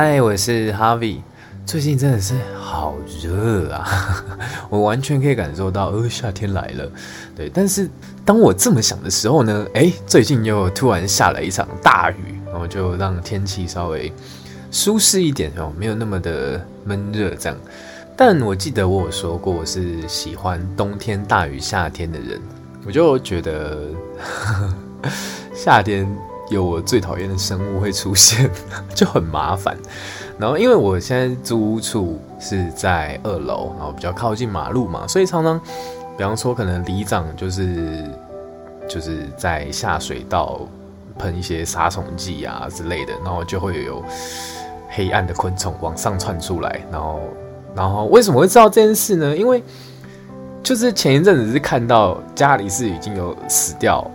嗨，我是 Harvie。 最近真的是好热啊我完全可以感受到夏天来了。对，但是当我这么想的时候呢，最近又突然下了一场大雨，然后就让天气稍微舒适一点，没有那么的闷热这样。但我记得我有说过我是喜欢冬天大于夏天的人，我就觉得夏天有我最讨厌的生物会出现就很麻烦。然后因为我现在租屋处是在2楼，然后比较靠近马路嘛，所以常常比方说可能里长就是在下水道喷一些杀虫剂啊之类的，然后就会有黑暗的昆虫往上窜出来。然后为什么会知道这件事呢？因为就是前一阵子是看到家里是已经有死掉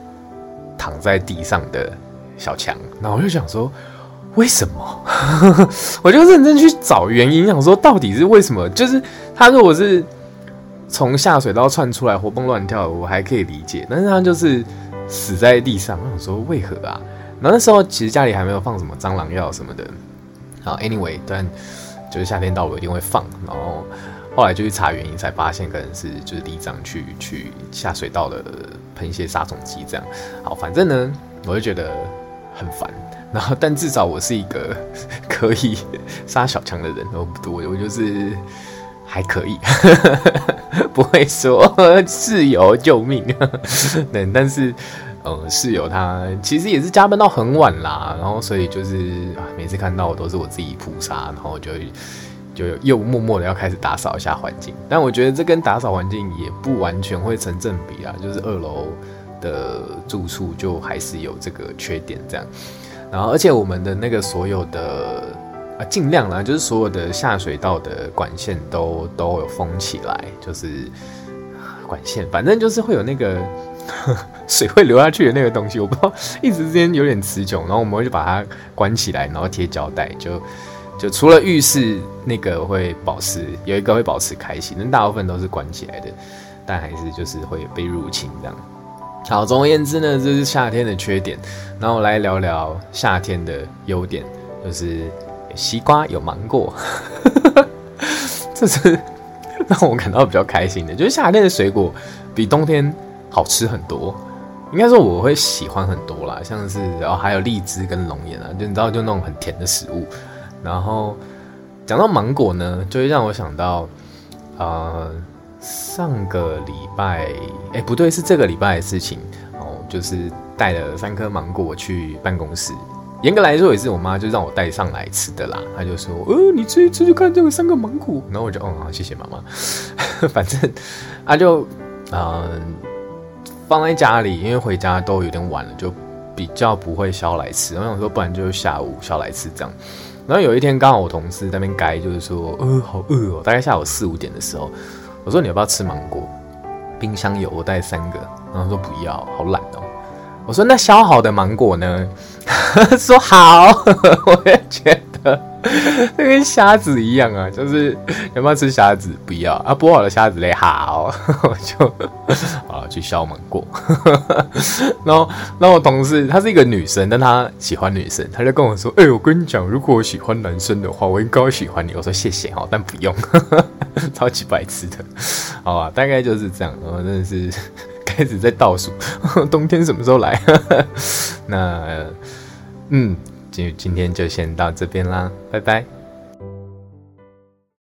躺在地上的小强，然后我就想说为什么我就认真去找原因，想说到底是为什么。就是他如果是从下水道窜出来活蹦乱跳我还可以理解，但是他就是死在地上，我想说为何啊。然后那时候其实家里还没有放什么蟑螂药什么的，好 anyway， 但就是夏天到我一定会放。然后后来就去查原因才发现可能是就是里长去下水道的喷一些杀虫剂这样。好，反正呢我就觉得很烦，然后但至少我是一个可以杀小强的人，我就是还可以不会说室友救命对，但是室友他其实也是加班到很晚啦，然后所以就是每次看到我都是我自己扑杀，然后就又默默的要开始打扫一下环境。但我觉得这跟打扫环境也不完全会成正比啦，就是2楼的住处就还是有这个缺点这样。然后而且我们的那个所有的尽量啦，就是所有的下水道的管线都有封起来，就是管线反正就是会有那个水会流下去的那个东西，我不知道一时之间有点词穷，然后我们就把它关起来，然后贴胶带，就除了浴室那个会保持有一个会保持开启，但大部分都是关起来的，但还是就是会被入侵这样。好，总而言之呢，这是夏天的缺点。然后我来聊聊夏天的优点，就是有西瓜有芒果这是让我感到比较开心的，就是夏天的水果比冬天好吃很多，应该说我会喜欢很多啦，像是还有荔枝跟龙眼啊，就你知道就那种很甜的食物。然后讲到芒果呢，就会让我想到上个礼拜不对，是这个礼拜的事情哦，就是带了3颗芒果去办公室，严格来说也是我妈就让我带上来吃的啦，她就说你吃一吃就看这个3个芒果，然后我就好谢谢妈妈反正她就放在家里，因为回家都有点晚了，就比较不会削来吃，然后我想说不然就下午削来吃这样。然后有一天刚好我同事在那边该就是说好饿哦，大概下午4、5点的时候，我说你要不要吃芒果，冰箱有我带3个，然后他说不要，好懒哦。我说那削好的芒果呢说好我也觉得这跟虾子一样啊，就是要不要吃虾子，不要啊，剥好的虾子嘞，好我就好了去削芒果然后我同事她是一个女生，但她喜欢女生，她就跟我说我跟你讲，如果我喜欢男生的话我应该喜欢你。我说谢谢但不用超级白痴的。好吧，大概就是这样。然后真的是开始在倒数冬天什么时候来那今天就先到这边啦，拜拜。